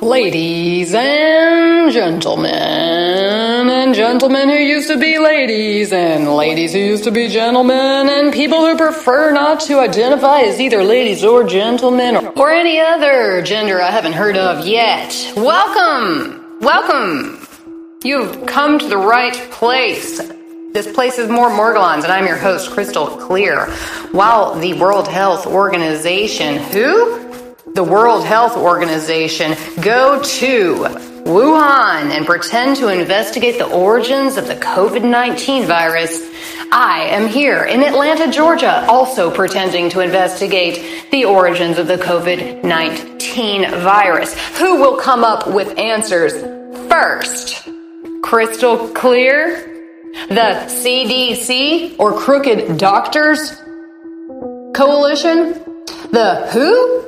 Ladies and gentlemen who used to be ladies, and ladies who used to be gentlemen, and people who prefer not to identify as either ladies or gentlemen, or any other gender I haven't heard of yet. Welcome! Welcome! You've come to the right place. This place is more Morgellons, and I'm your host, Crystal Clear. While the World Health Organization, the World Health Organization, go to Wuhan and pretend to investigate the origins of the COVID-19 virus, I am here in Atlanta, Georgia, also pretending to investigate the origins of the COVID-19 virus. Who will come up with answers first? Crystal Clear? The CDC or Crooked Doctors Coalition? The who?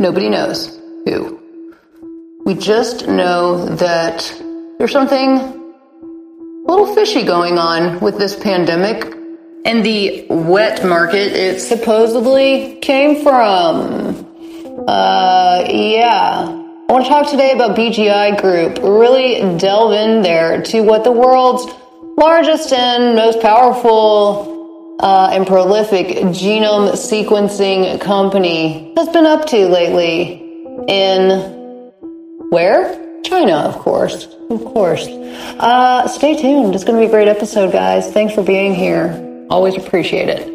Nobody knows who. We just know that there's something a little fishy going on with this pandemic. And the wet market it supposedly came from. Yeah. I want to talk today about BGI Group, really delve in there to what the world's largest and most powerful and prolific genome sequencing company has been up to lately in, where? China, of course. Of course. Stay tuned. It's going to be a great episode, guys. Thanks for being here. Always appreciate it.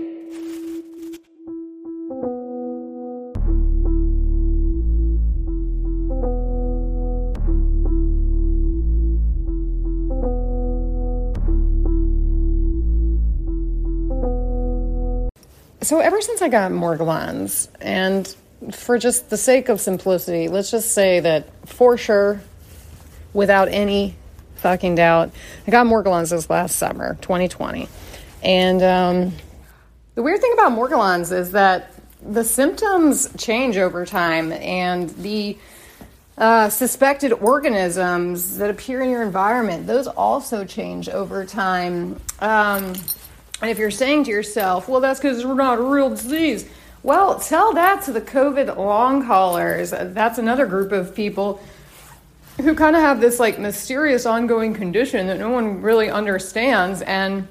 So ever since I got Morgellons, and for just the sake of simplicity, let's just say that for sure, without any fucking doubt, I got Morgellons this last summer, 2020. And the weird thing about Morgellons is that the symptoms change over time, and the suspected organisms that appear in your environment, those also change over time. And if you're saying to yourself, well, that's because we're not a real disease. Well, tell that to the COVID long haulers. That's another group of people who kind of have this like mysterious ongoing condition that no one really understands. And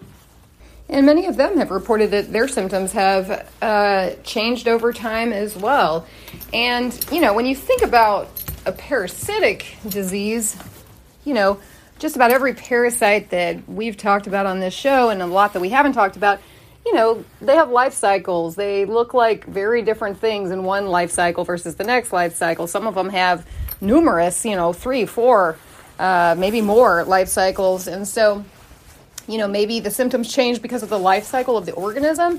many of them have reported that their symptoms have changed over time as well. And, you know, when you think about a parasitic disease, you know, just about every parasite that we've talked about on this show and a lot that we haven't talked about, you know, they have life cycles. They look like very different things in one life cycle versus the next life cycle. Some of them have numerous, you know, 3, 4, maybe more life cycles. And so, you know, maybe the symptoms change because of the life cycle of the organism.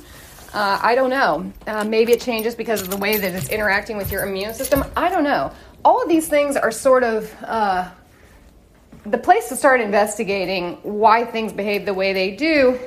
I don't know. Maybe it changes because of the way that it's interacting with your immune system. I don't know. All of these things are sort of... the place to start investigating why things behave the way they do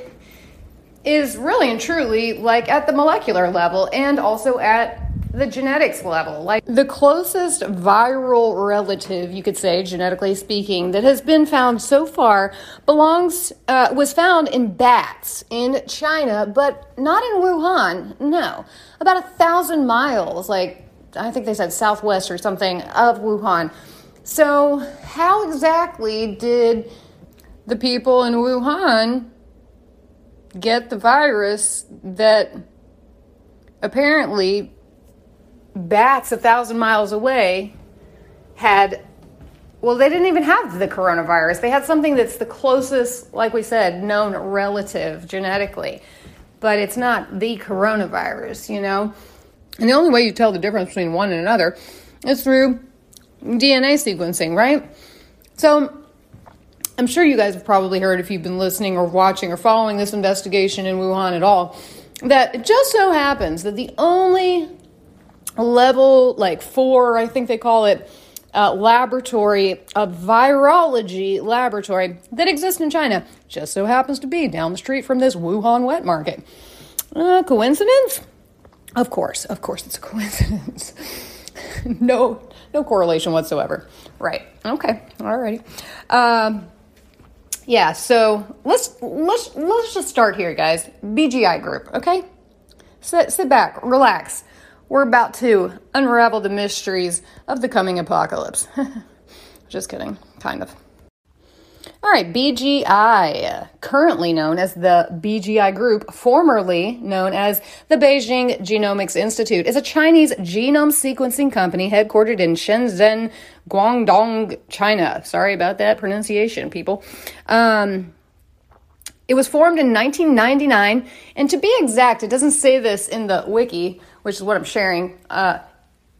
is really and truly like at the molecular level and also at the genetics level. Like the closest viral relative, you could say, genetically speaking, that has been found so far was found in bats in China, but not in Wuhan, no. About 1,000 miles, like I think they said southwest or something, of Wuhan. So how exactly did the people in Wuhan get the virus that apparently bats 1,000 miles away had? Well, they didn't even have the coronavirus. They had something that's the closest, like we said, known relative genetically, but it's not the coronavirus, you know? And the only way you tell the difference between one and another is through DNA sequencing, right? So I'm sure you guys have probably heard, if you've been listening or watching or following this investigation in Wuhan at all, that it just so happens that the only level, like 4, I think they call it, laboratory, a virology laboratory that exists in China, just so happens to be down the street from this Wuhan wet market. Coincidence? Of course it's a coincidence. No correlation whatsoever. Right. Okay. Alrighty. Yeah, so let's just start here, guys. BGI Group, okay? Sit back, relax. We're about to unravel the mysteries of the coming apocalypse. Just kidding, kind of. All right, BGI, currently known as the BGI Group, formerly known as the Beijing Genomics Institute, is a Chinese genome sequencing company headquartered in Shenzhen, Guangdong, China. Sorry about that pronunciation, people. It was formed in 1999, and to be exact, it doesn't say this in the wiki, which is what I'm sharing. It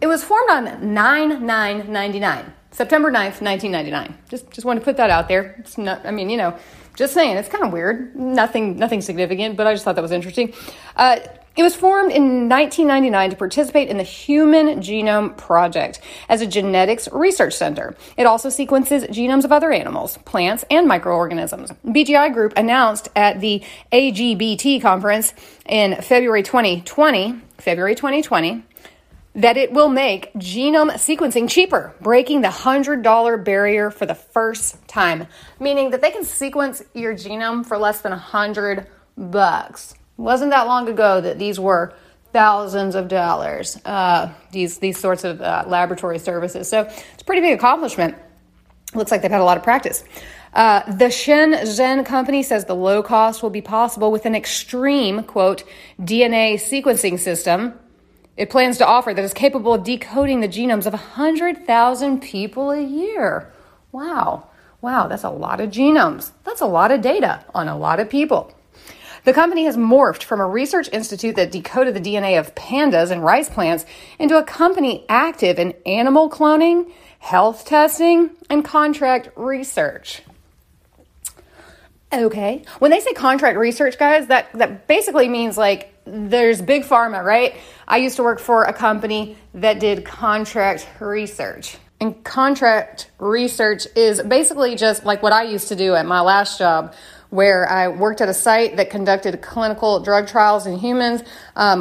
was formed on 9/9/99. September 9th, 1999. Just want to put that out there. It's not, I mean, you know, just saying, it's kind of weird. Nothing significant, but I just thought that was interesting. It was formed in 1999 to participate in the Human Genome Project as a genetics research center. It also sequences genomes of other animals, plants, and microorganisms. BGI Group announced at the AGBT conference in February 2020, that it will make genome sequencing cheaper, breaking the $100 barrier for the first time, meaning that they can sequence your genome for less than $100. Wasn't that long ago that these were thousands of dollars, these sorts of laboratory services. So it's a pretty big accomplishment. Looks like they've had a lot of practice. The Shenzhen company says the low cost will be possible with an extreme, quote, DNA sequencing system it plans to offer that is capable of decoding the genomes of 100,000 people a year. Wow, that's a lot of genomes. That's a lot of data on a lot of people. The company has morphed from a research institute that decoded the DNA of pandas and rice plants into a company active in animal cloning, health testing, and contract research. Okay. When they say contract research, guys, that basically means like there's big pharma, right? I used to work for a company that did contract research. And contract research is basically just like what I used to do at my last job, where I worked at a site that conducted clinical drug trials in humans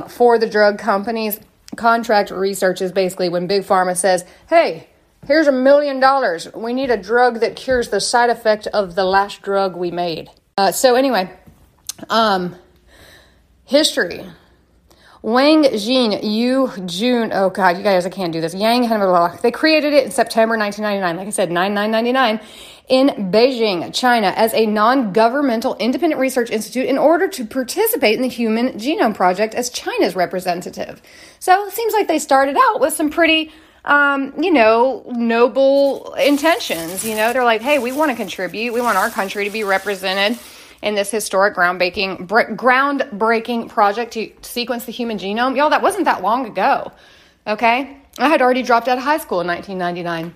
for the drug companies. Contract research is basically when big pharma says, hey, here's $1 million. We need a drug that cures the side effect of the last drug we made. So anyway, history. Wang Jin Yu Jun. Oh God, you guys, I can't do this. Yang Han. They created it in September 1999. Like I said, 9/9/99 in Beijing, China, as a non-governmental independent research institute in order to participate in the Human Genome Project as China's representative. So it seems like they started out with some pretty noble intentions. You know, they're like, hey, we want to contribute. We want our country to be represented in this historic groundbreaking project to sequence the human genome. Y'all, that wasn't that long ago, okay? I had already dropped out of high school in 1999.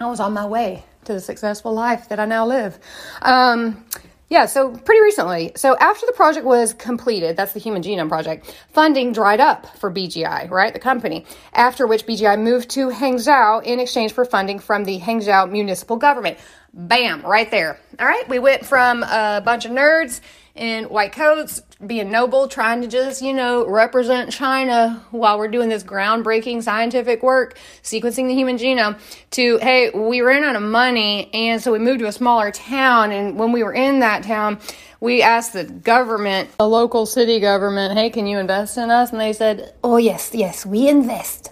I was on my way to the successful life that I now live. So pretty recently. So after the project was completed, that's the Human Genome Project, funding dried up for BGI, right, the company, after which BGI moved to Hangzhou in exchange for funding from the Hangzhou municipal government. Bam, right there. All right, we went from a bunch of nerds in white coats, being noble, trying to just, represent China while we're doing this groundbreaking scientific work, sequencing the human genome, to, hey, we ran out of money, and so we moved to a smaller town, and when we were in that town, we asked the government, a local city government, hey, can you invest in us? And they said, oh, yes, we invest,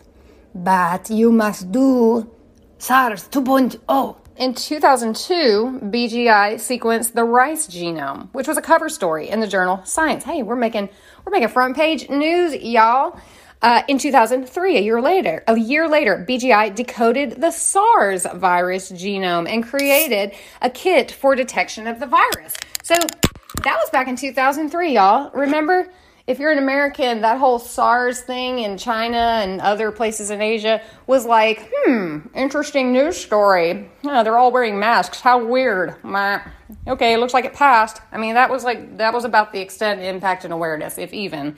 but you must do SARS 2.0. In 2002, BGI sequenced the rice genome, which was a cover story in the journal Science. Hey, we're making front page news, y'all. In 2003, a year later, BGI decoded the SARS virus genome and created a kit for detection of the virus. So that was back in 2003, y'all. Remember, if you're an American, that whole SARS thing in China and other places in Asia was like, interesting news story. Oh, they're all wearing masks. How weird. Okay, it looks like it passed. I mean, that was about the extent, impact, and awareness, if even.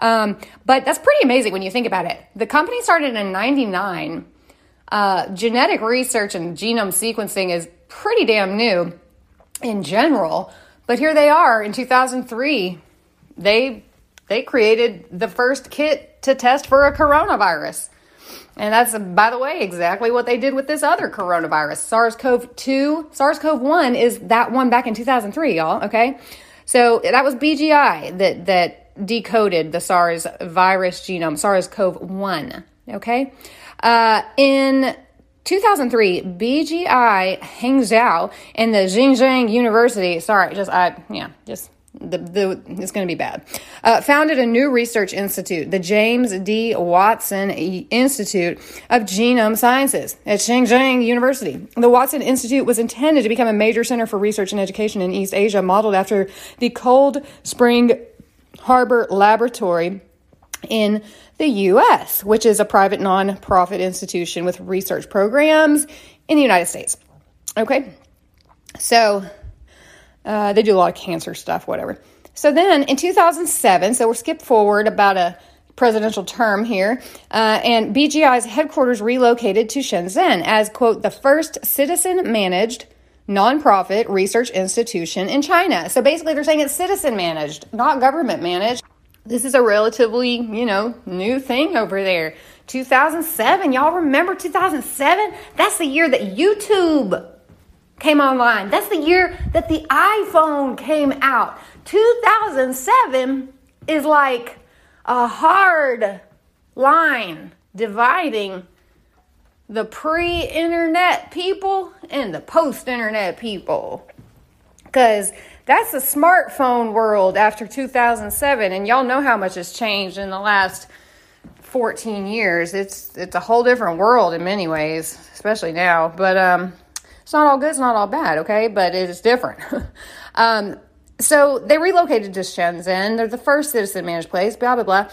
But that's pretty amazing when you think about it. The company started in 1999. Genetic research and genome sequencing is pretty damn new in general. But here they are in 2003. They created the first kit to test for a coronavirus. And that's, by the way, exactly what they did with this other coronavirus, SARS-CoV-2. SARS-CoV-1 is that one back in 2003, y'all, okay? So that was BGI that decoded the SARS virus genome, SARS-CoV-1, okay? In 2003, BGI Hang Zhao and the Xinjiang University, it's going to be bad, founded a new research institute, the James D. Watson Institute of Genome Sciences at Xinjiang University. The Watson Institute was intended to become a major center for research and education in East Asia, modeled after the Cold Spring Harbor Laboratory in the U.S., which is a private nonprofit institution with research programs in the United States. Okay, so they do a lot of cancer stuff, whatever. So then in 2007, so we'll skip forward about a presidential term here, and BGI's headquarters relocated to Shenzhen as, quote, the first citizen-managed nonprofit research institution in China. So basically they're saying it's citizen-managed, not government-managed. This is a relatively, new thing over there. 2007, y'all remember 2007? That's the year that YouTube came online. That's the year that the iPhone came out. 2007 is like a hard line dividing the pre-internet people and the post-internet people. Because that's the smartphone world after 2007. And y'all know how much has changed in the last 14 years. It's a whole different world in many ways, especially now. But, it's not all good, it's not all bad, okay? But it is different. So they relocated to Shenzhen. They're the first citizen-managed place, blah, blah, blah.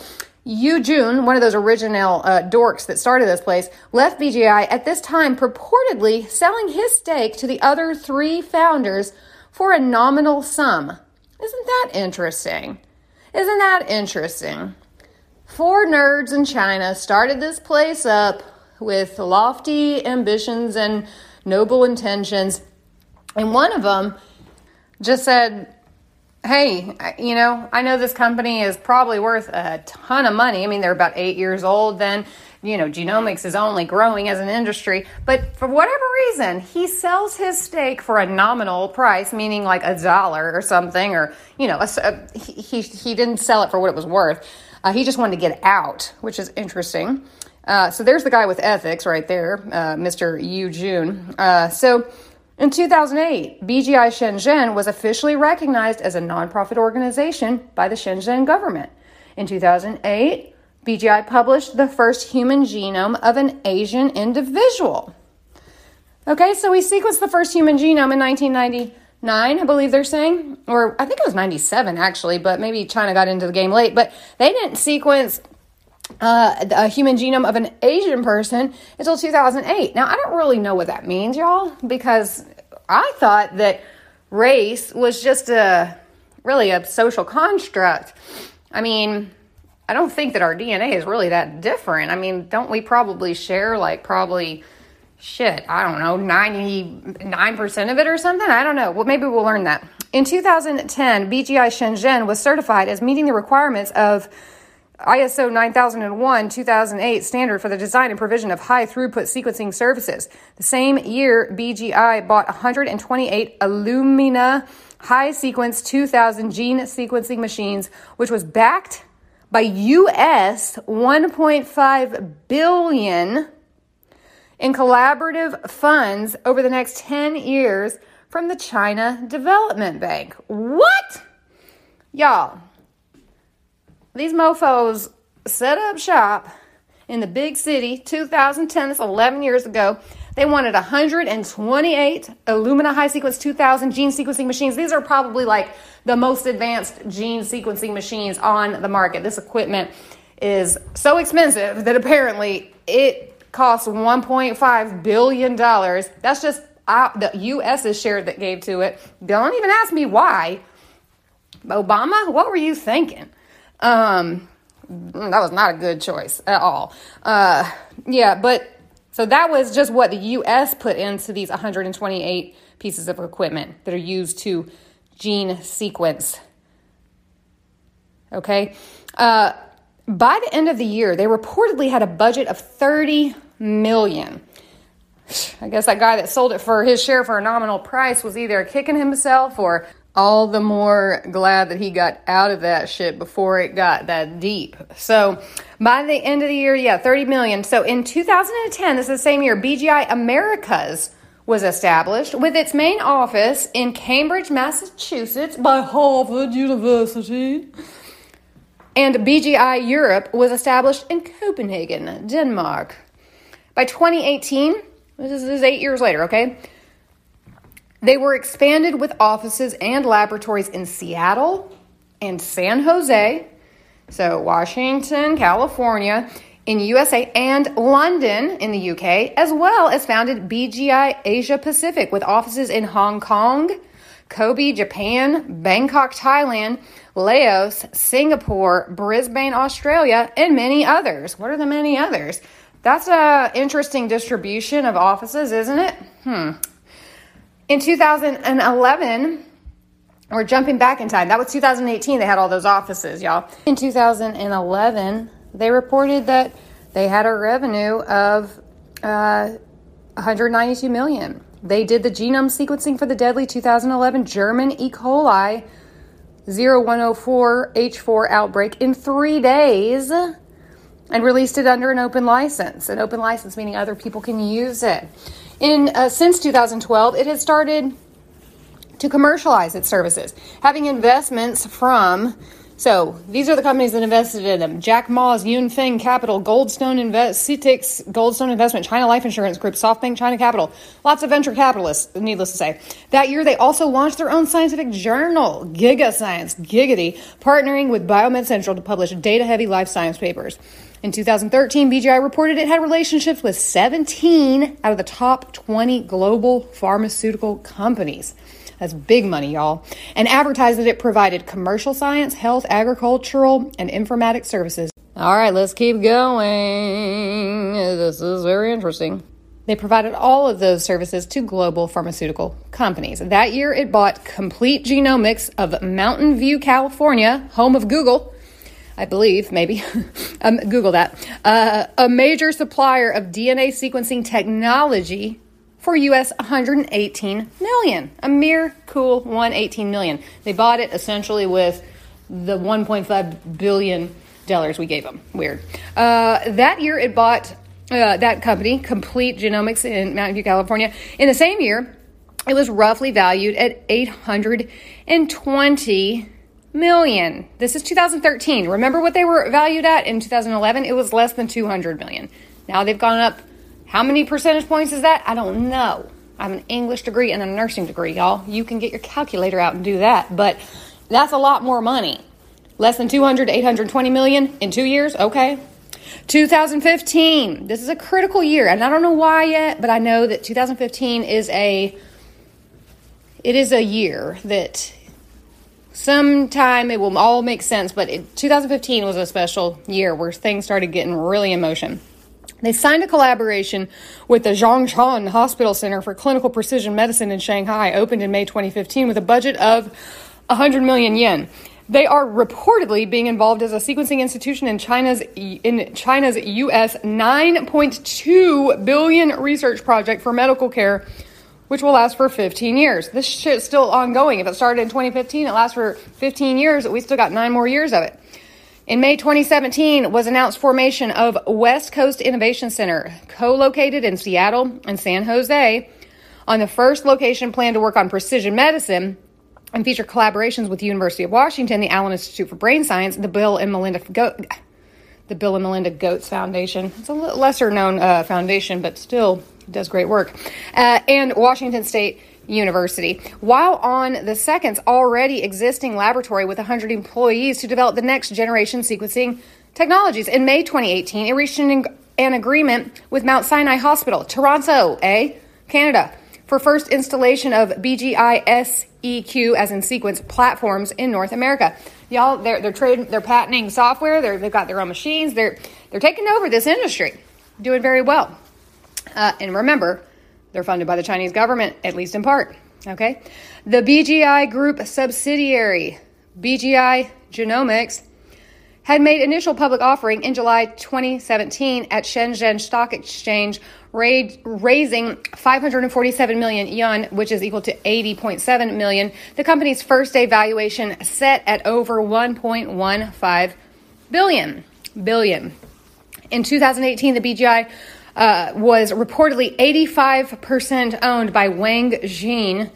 Yu Jun, one of those original dorks that started this place, left BGI at this time, purportedly selling his stake to the other three founders for a nominal sum. Isn't that interesting? Isn't that interesting? Four nerds in China started this place up with lofty ambitions and noble intentions. And one of them just said, hey, I know this company is probably worth a ton of money. I mean, they're about 8 years old then. Genomics is only growing as an industry. But for whatever reason, he sells his stake for a nominal price, meaning like $1 or something. Or, he didn't sell it for what it was worth. He just wanted to get out, which is interesting. So there's the guy with ethics right there, Mr. Yu Jun. So in 2008, BGI Shenzhen was officially recognized as a nonprofit organization by the Shenzhen government. In 2008, BGI published the first human genome of an Asian individual. Okay, so we sequenced the first human genome in 1999, I believe they're saying, or I think it was 97 actually, but maybe China got into the game late, but they didn't sequence a human genome of an Asian person until 2008. Now, I don't really know what that means, y'all, because I thought that race was just really a social construct. I mean, I don't think that our DNA is really that different. I mean, don't we probably share I don't know, 99% of it or something? I don't know. Well, maybe we'll learn that. In 2010, BGI Shenzhen was certified as meeting the requirements of ISO 9001 2008 standard for the design and provision of high-throughput sequencing services. The same year, BGI bought 128 Illumina HiSeq 2000 gene sequencing machines, which was backed by U.S. $1.5 billion in collaborative funds over the next 10 years from the China Development Bank. What? Y'all, these mofos set up shop in the big city, 2010, that's 11 years ago. They wanted 128 Illumina HiSeq 2000 gene sequencing machines. These are probably like the most advanced gene sequencing machines on the market. This equipment is so expensive that apparently it costs $1.5 billion. That's just the U.S.'s share that gave to it. Don't even ask me why. Obama, what were you thinking? That was not a good choice at all. So that was just what the U.S. put into these 128 pieces of equipment that are used to gene sequence. Okay. By the end of the year, they reportedly had a budget of $30 million. I guess that guy that sold it for his share for a nominal price was either kicking himself or all the more glad that he got out of that shit before it got that deep. So by the end of the year, yeah, 30 million. So in 2010, this is the same year, BGI Americas was established with its main office in Cambridge, Massachusetts by Harvard University. And BGI Europe was established in Copenhagen, Denmark. By 2018, this is 8 years later, okay? They were expanded with offices and laboratories in Seattle and San Jose, so Washington, California, in USA, and London in the UK, as well as founded BGI Asia Pacific with offices in Hong Kong, Kobe, Japan, Bangkok, Thailand, Laos, Singapore, Brisbane, Australia, and many others. What are the many others? That's an interesting distribution of offices, isn't it? In 2011, we're jumping back in time. That was 2018. They had all those offices, y'all. In 2011, they reported that they had a revenue of $192 million. They did the genome sequencing for the deadly 2011 German E. coli 0104H4 outbreak in 3 days and released it under an open license. An open license meaning other people can use it. Since 2012, it has started to commercialize its services, having investments from, so these are the companies that invested in them: Jack Ma's, Yunfeng Capital, Goldstone Invest, CTIX, Goldstone Investment, China Life Insurance Group, SoftBank China Capital, lots of venture capitalists, needless to say. That year, they also launched their own scientific journal, GigaScience, Giggity, partnering with Biomed Central to publish data-heavy life science papers. In 2013, BGI reported it had relationships with 17 out of the top 20 global pharmaceutical companies. That's big money, y'all. And advertised that it provided commercial science, health, agricultural, and informatics services. All right, let's keep going. This is very interesting. They provided all of those services to global pharmaceutical companies. That year, it bought Complete Genomics of Mountain View, California, home of Google, I believe, maybe. Google that. A major supplier of DNA sequencing technology for US $118 million. A mere cool $118 million. They bought it essentially with the $1.5 billion we gave them. Weird. That year it bought that company, Complete Genomics in Mountain View, California. In the same year, it was roughly valued at $820 million. This is 2013. Remember what they were valued at in 2011? It was less than $200 million. Now they've gone up. How many percentage points is that? I don't know. I have an English degree and a nursing degree, y'all. You can get your calculator out and do that, but that's a lot more money. Less than 200 to 820 million in 2 years. Okay. 2015. This is a critical year, and I don't know why yet, but I know that 2015 is a year that sometime it will all make sense, but 2015 was a special year where things started getting really in motion. They signed a collaboration with the Zhongshan Hospital Center for Clinical Precision Medicine in Shanghai, opened in May 2015 with a budget of 100 million yen. They are reportedly being involved as a sequencing institution in China's US $9.2 billion research project for medical care, which will last for 15 years. This shit's still ongoing. If it started in 2015, it lasts for 15 years. We still got 9 more years of it. In May 2017 was announced formation of West Coast Innovation Center, co-located in Seattle and San Jose, on the first location planned to work on precision medicine and feature collaborations with the University of Washington, the Allen Institute for Brain Science, the Bill and Melinda Gates Foundation. It's a lesser-known foundation, but still does great work. And Washington State University. While on the second's already existing laboratory with 100 employees to develop the next-generation sequencing technologies. In May 2018, it reached an agreement with Mount Sinai Hospital, Toronto, Canada, for first installation of BGI SEQ, as in sequence, platforms in North America. Y'all, they're patenting software. They've got their own machines. They're taking over this industry, doing very well. And remember, they're funded by the Chinese government, at least in part. Okay, the BGI Group subsidiary, BGI Genomics, had made initial public offering in July 2017 at Shenzhen Stock Exchange, raising 547 million yuan, which is equal to 80.7 million. The company's first day valuation set at over 1.15 billion. In 2018, the BGI was reportedly 85% owned by Wang Jin,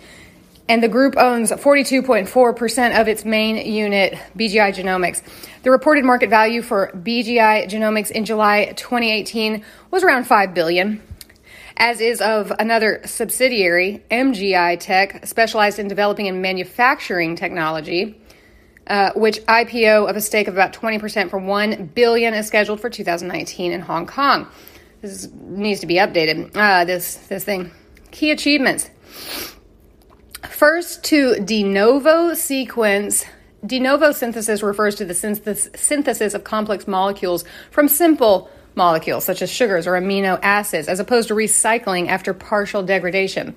and the group owns 42.4% of its main unit, BGI Genomics. The reported market value for BGI Genomics in July 2018 was around $5 billion, as is of another subsidiary, MGI Tech, specialized in developing and manufacturing technology, which IPO of a stake of about 20% for $1 billion is scheduled for 2019 in Hong Kong. This needs to be updated, this thing. Key achievements. First to de novo sequence. De novo synthesis refers to the synthesis of complex molecules from simple molecules, such as sugars or amino acids, as opposed to recycling after partial degradation.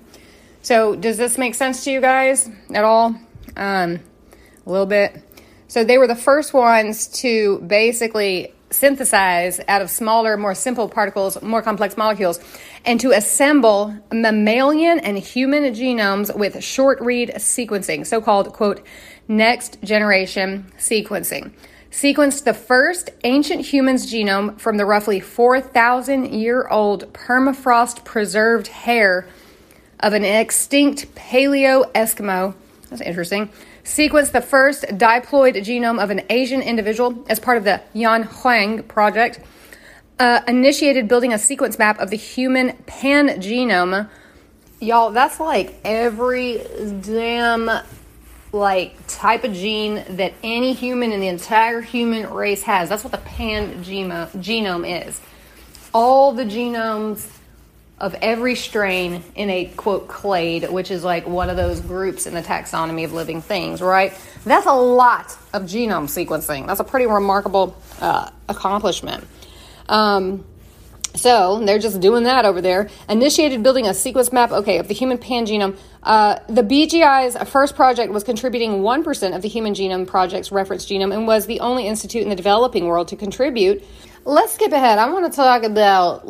So does this make sense to you guys at all? A little bit. So they were the first ones to basically synthesize out of smaller, more simple particles, more complex molecules, and to assemble mammalian and human genomes with short-read sequencing, so-called, quote, next-generation sequencing. Sequenced the first ancient human's genome from the roughly 4,000-year-old permafrost-preserved hair of an extinct Paleo-Eskimo. That's interesting. Sequenced the first diploid genome of an Asian individual as part of the Yanhuang project. Initiated building a sequence map of the human pangenome. Y'all, that's like every damn type of gene that any human in the entire human race has. That's what the pangenome is. All the genomes of every strain in a, quote, clade, which is like one of those groups in the taxonomy of living things, right? That's a lot of genome sequencing. That's a pretty remarkable accomplishment. So they're just doing that over there. Initiated building a sequence map, of the human pangenome. The BGI's first project was contributing 1% of the Human Genome Project's reference genome and was the only institute in the developing world to contribute. Let's skip ahead. I want to talk about,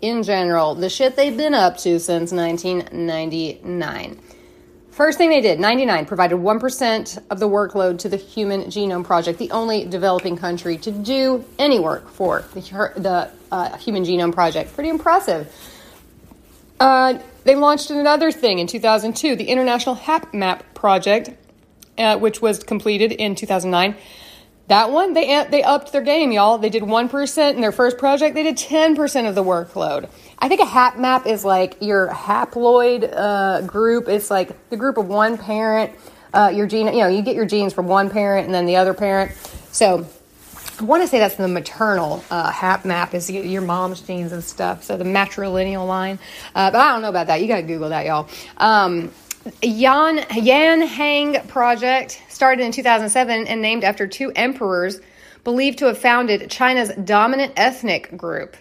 in general, the shit they've been up to since 1999. First thing they did, 99, provided 1% of the workload to the Human Genome Project, the only developing country to do any work for the Human Genome Project. Pretty impressive. They launched another thing in 2002, the International HapMap Project, which was completed in 2009. That one, they upped their game, y'all. They did 1% in their first project. They did 10% of the workload. I think a hap map is like your haploid group. It's like the group of one parent. Your gene, you get your genes from one parent and then the other parent. So I want to say that's the maternal hap map is your mom's genes and stuff. So the matrilineal line. But I don't know about that. You got to Google that, y'all. Yan Hang project started in 2007 and named after two emperors believed to have founded China's dominant ethnic group.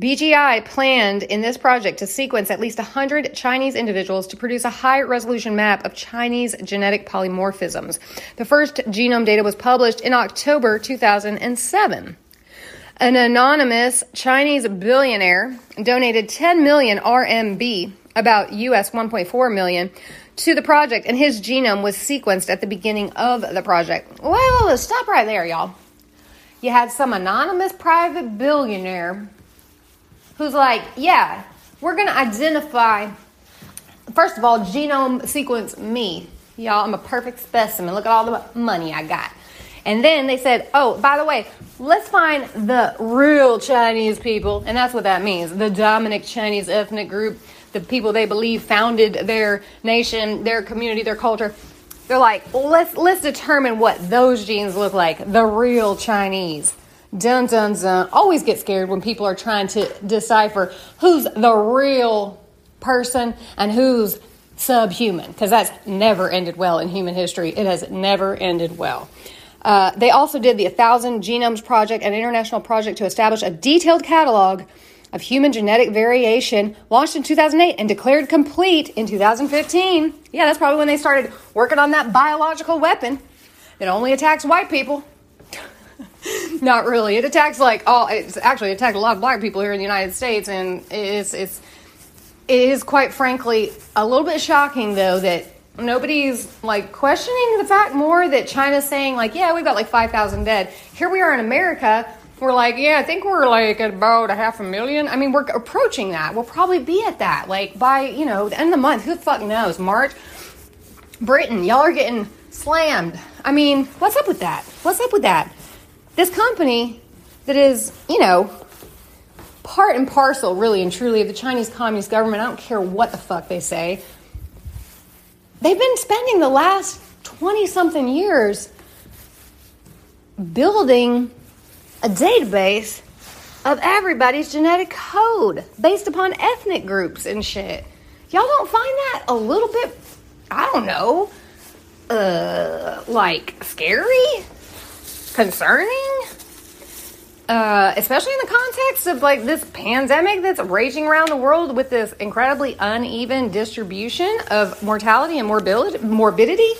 BGI planned in this project to sequence at least 100 Chinese individuals to produce a high-resolution map of Chinese genetic polymorphisms. The first genome data was published in October 2007. An anonymous Chinese billionaire donated 10 million RMB, about US $1.4 million, to the project, and his genome was sequenced at the beginning of the project. Well, stop right there, y'all. You had some anonymous private billionaire who's like, yeah, we're going to identify, first of all, genome sequence me. Y'all, I'm a perfect specimen. Look at all the money I got. And then they said, oh, by the way, let's find the real Chinese people. And that's what that means, the dominant Chinese ethnic group. The people they believe founded their nation, their community, their culture. They're like, let's determine what those genes look like. The real Chinese. Dun, dun, dun. Always get scared when people are trying to decipher who's the real person and who's subhuman. Because that's never ended well in human history. It has never ended well. They also did the 1000 Genomes Project, an international project to establish a detailed catalog of human genetic variation, launched in 2008 and declared complete in 2015. Yeah, that's probably when they started working on that biological weapon that only attacks white people. Not really. It attacks it attacked a lot of black people here in the United States, and it is quite frankly a little bit shocking though that nobody's questioning the fact more that China's saying we've got 5,000 dead. Here we are in America. We're I think we're at about 500,000. I mean, we're approaching that. We'll probably be at that by the end of the month. Who the fuck knows? March. Britain, y'all are getting slammed. I mean, what's up with that? What's up with that? This company that is, part and parcel, really and truly, of the Chinese Communist government, I don't care what the fuck they say, they've been spending the last 20-something years building a database of everybody's genetic code based upon ethnic groups and shit. Y'all don't find that a little bit, I don't know, scary? Concerning? Especially in the context of this pandemic that's raging around the world with this incredibly uneven distribution of mortality and morbidity,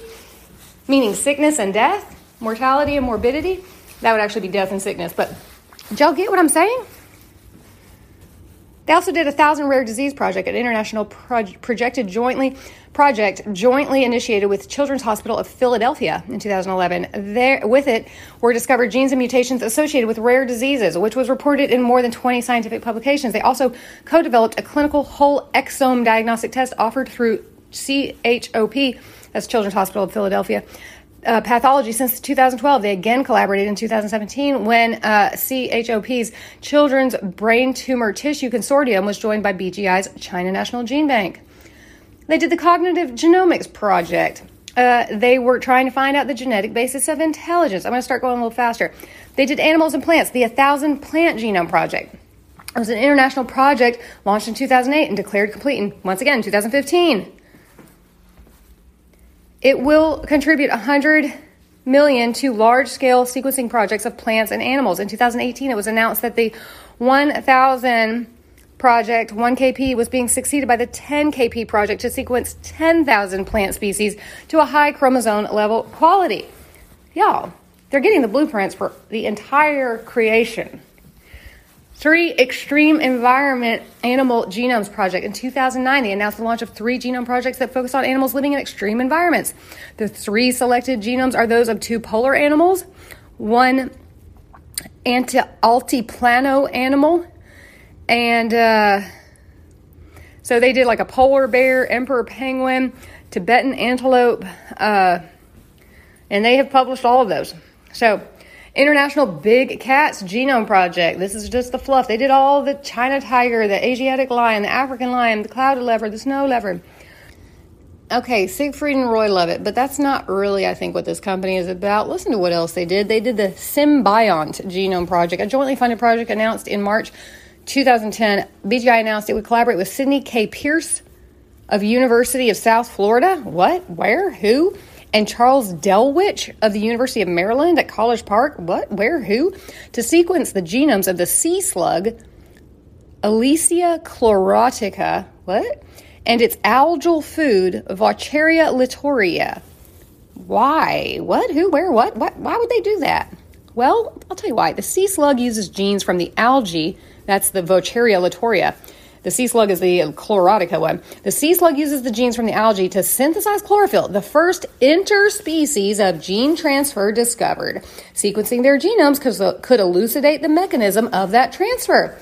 meaning sickness and death, mortality and morbidity. That would actually be death and sickness, but did y'all get what I'm saying? They also did a 1000 Rare Disease Project, an international project jointly initiated with Children's Hospital of Philadelphia in 2011. There, with it, were discovered genes and mutations associated with rare diseases, which was reported in more than 20 scientific publications. They also co-developed a clinical whole exome diagnostic test offered through CHOP, that's Children's Hospital of Philadelphia, pathology since 2012. They again collaborated in 2017 when CHOP's Children's Brain Tumor Tissue Consortium was joined by BGI's China National Gene Bank. They did the Cognitive Genomics Project. They were trying to find out the genetic basis of intelligence. I'm going to start going a little faster. They did Animals and Plants, the 1000 Plant Genome Project. It was an international project launched in 2008 and declared complete in, once again, 2015. It will contribute $100 million to large-scale sequencing projects of plants and animals. In 2018, it was announced that the 1000 project, 1KP, was being succeeded by the 10KP project to sequence 10,000 plant species to a high chromosome level quality. Y'all, they're getting the blueprints for the entire creation. Three Extreme Environment Animal Genomes Project. In 2009, they announced the launch of 3 genome projects that focus on animals living in extreme environments. The 3 selected genomes are those of 2 polar animals, 1 altiplano animal, and so they did a polar bear, emperor penguin, Tibetan antelope, and they have published all of those. So International Big Cats Genome Project. This is just the fluff. They did all the China tiger, the Asiatic lion, the African lion, the clouded leopard, the snow leopard. Okay, Siegfried and Roy love it, but that's not really, I think, what this company is about. Listen to what else they did. They did the Symbiont Genome Project, a jointly funded project announced in March 2010. BGI announced it would collaborate with Sydney K. Pierce of University of South Florida. What? Where? Who? And Charles Delwich of the University of Maryland at College Park, what, where, who, to sequence the genomes of the sea slug, Alesia chlorotica, what, and its algal food, Vaucheria litorea. Why? What? Who? Where? What? Why would they do that? Well, I'll tell you why. The sea slug uses genes from the algae, that's the Vaucheria litorea. The sea slug is the chlorotica one. The sea slug uses the genes from the algae to synthesize chlorophyll, the first interspecies of gene transfer discovered. Sequencing their genomes could elucidate the mechanism of that transfer.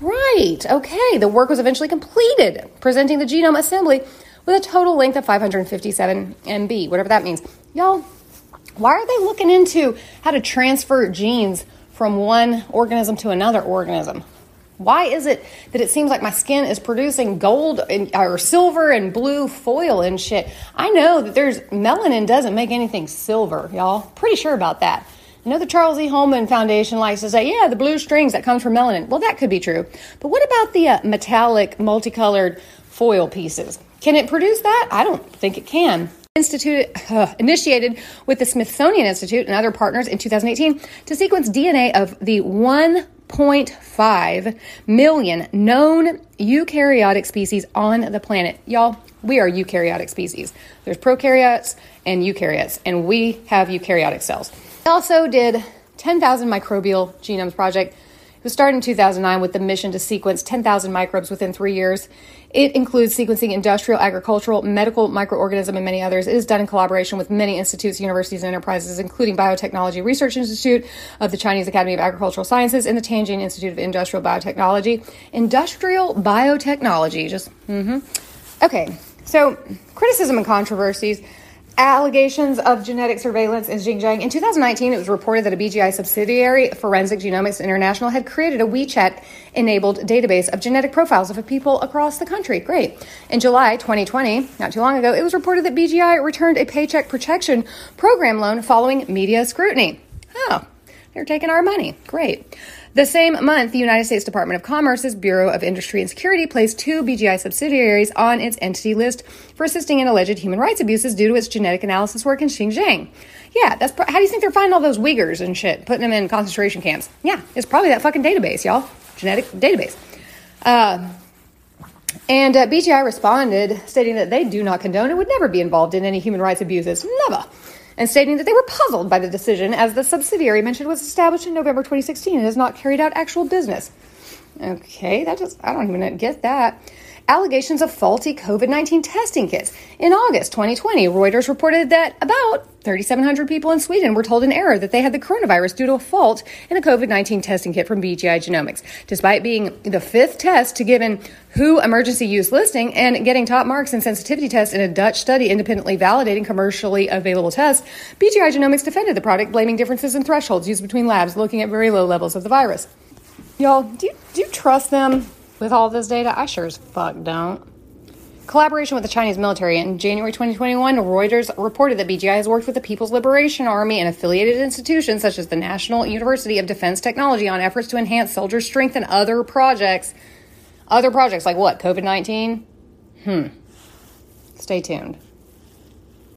Right, okay. The work was eventually completed, presenting the genome assembly with a total length of 557 MB, whatever that means. Y'all, why are they looking into how to transfer genes from one organism to another organism? Why is it that it seems like my skin is producing gold or silver and blue foil and shit? I know that melanin doesn't make anything silver, y'all. Pretty sure about that. I know the Charles E. Holman Foundation likes to say, yeah, the blue strings, that comes from melanin. Well, that could be true. But what about the metallic, multicolored foil pieces? Can it produce that? I don't think it can. Initiated with the Smithsonian Institute and other partners in 2018 to sequence DNA of the 1.5 million known eukaryotic species on the planet. Y'all, we are eukaryotic species. There's prokaryotes and eukaryotes, and we have eukaryotic cells. They also did 10,000 Microbial Genomes Project. It was started in 2009 with the mission to sequence 10,000 microbes within 3 years. It includes sequencing industrial, agricultural, medical, microorganism, and many others. It is done in collaboration with many institutes, universities, and enterprises, including Biotechnology Research Institute of the Chinese Academy of Agricultural Sciences and the Tianjin Institute of Industrial Biotechnology. Industrial biotechnology, just, Okay, so criticism and controversies. Allegations of genetic surveillance in Xinjiang. In 2019, it was reported that a BGI subsidiary, Forensic Genomics International, had created a WeChat-enabled database of genetic profiles of people across the country. Great. In July 2020, not too long ago, it was reported that BGI returned a Paycheck Protection Program loan following media scrutiny. Oh, they're taking our money. Great. The same month, the United States Department of Commerce's Bureau of Industry and Security placed 2 BGI subsidiaries on its entity list for assisting in alleged human rights abuses due to its genetic analysis work in Xinjiang. Yeah, that's how do you think they're finding all those Uyghurs and shit, putting them in concentration camps? Yeah, it's probably that fucking database, y'all. Genetic database. And BGI responded, stating that they do not condone and would never be involved in any human rights abuses. Never. And stating that they were puzzled by the decision, as the subsidiary mentioned was established in November 2016 and has not carried out actual business. Okay, I don't even get that. Allegations of faulty COVID-19 testing kits. In August 2020, Reuters reported that about 3,700 people in Sweden were told in error that they had the coronavirus due to a fault in a COVID-19 testing kit from BGI Genomics. Despite being the 5th test to given WHO emergency use listing and getting top marks in sensitivity tests in a Dutch study independently validating commercially available tests, BGI Genomics defended the product, blaming differences in thresholds used between labs looking at very low levels of the virus. Y'all, do you trust them? With all this data, I sure as fuck don't. Collaboration with the Chinese military. In January 2021, Reuters reported that BGI has worked with the People's Liberation Army and affiliated institutions such as the National University of Defense Technology on efforts to enhance soldier strength and other projects. Other projects like what? COVID-19? Stay tuned.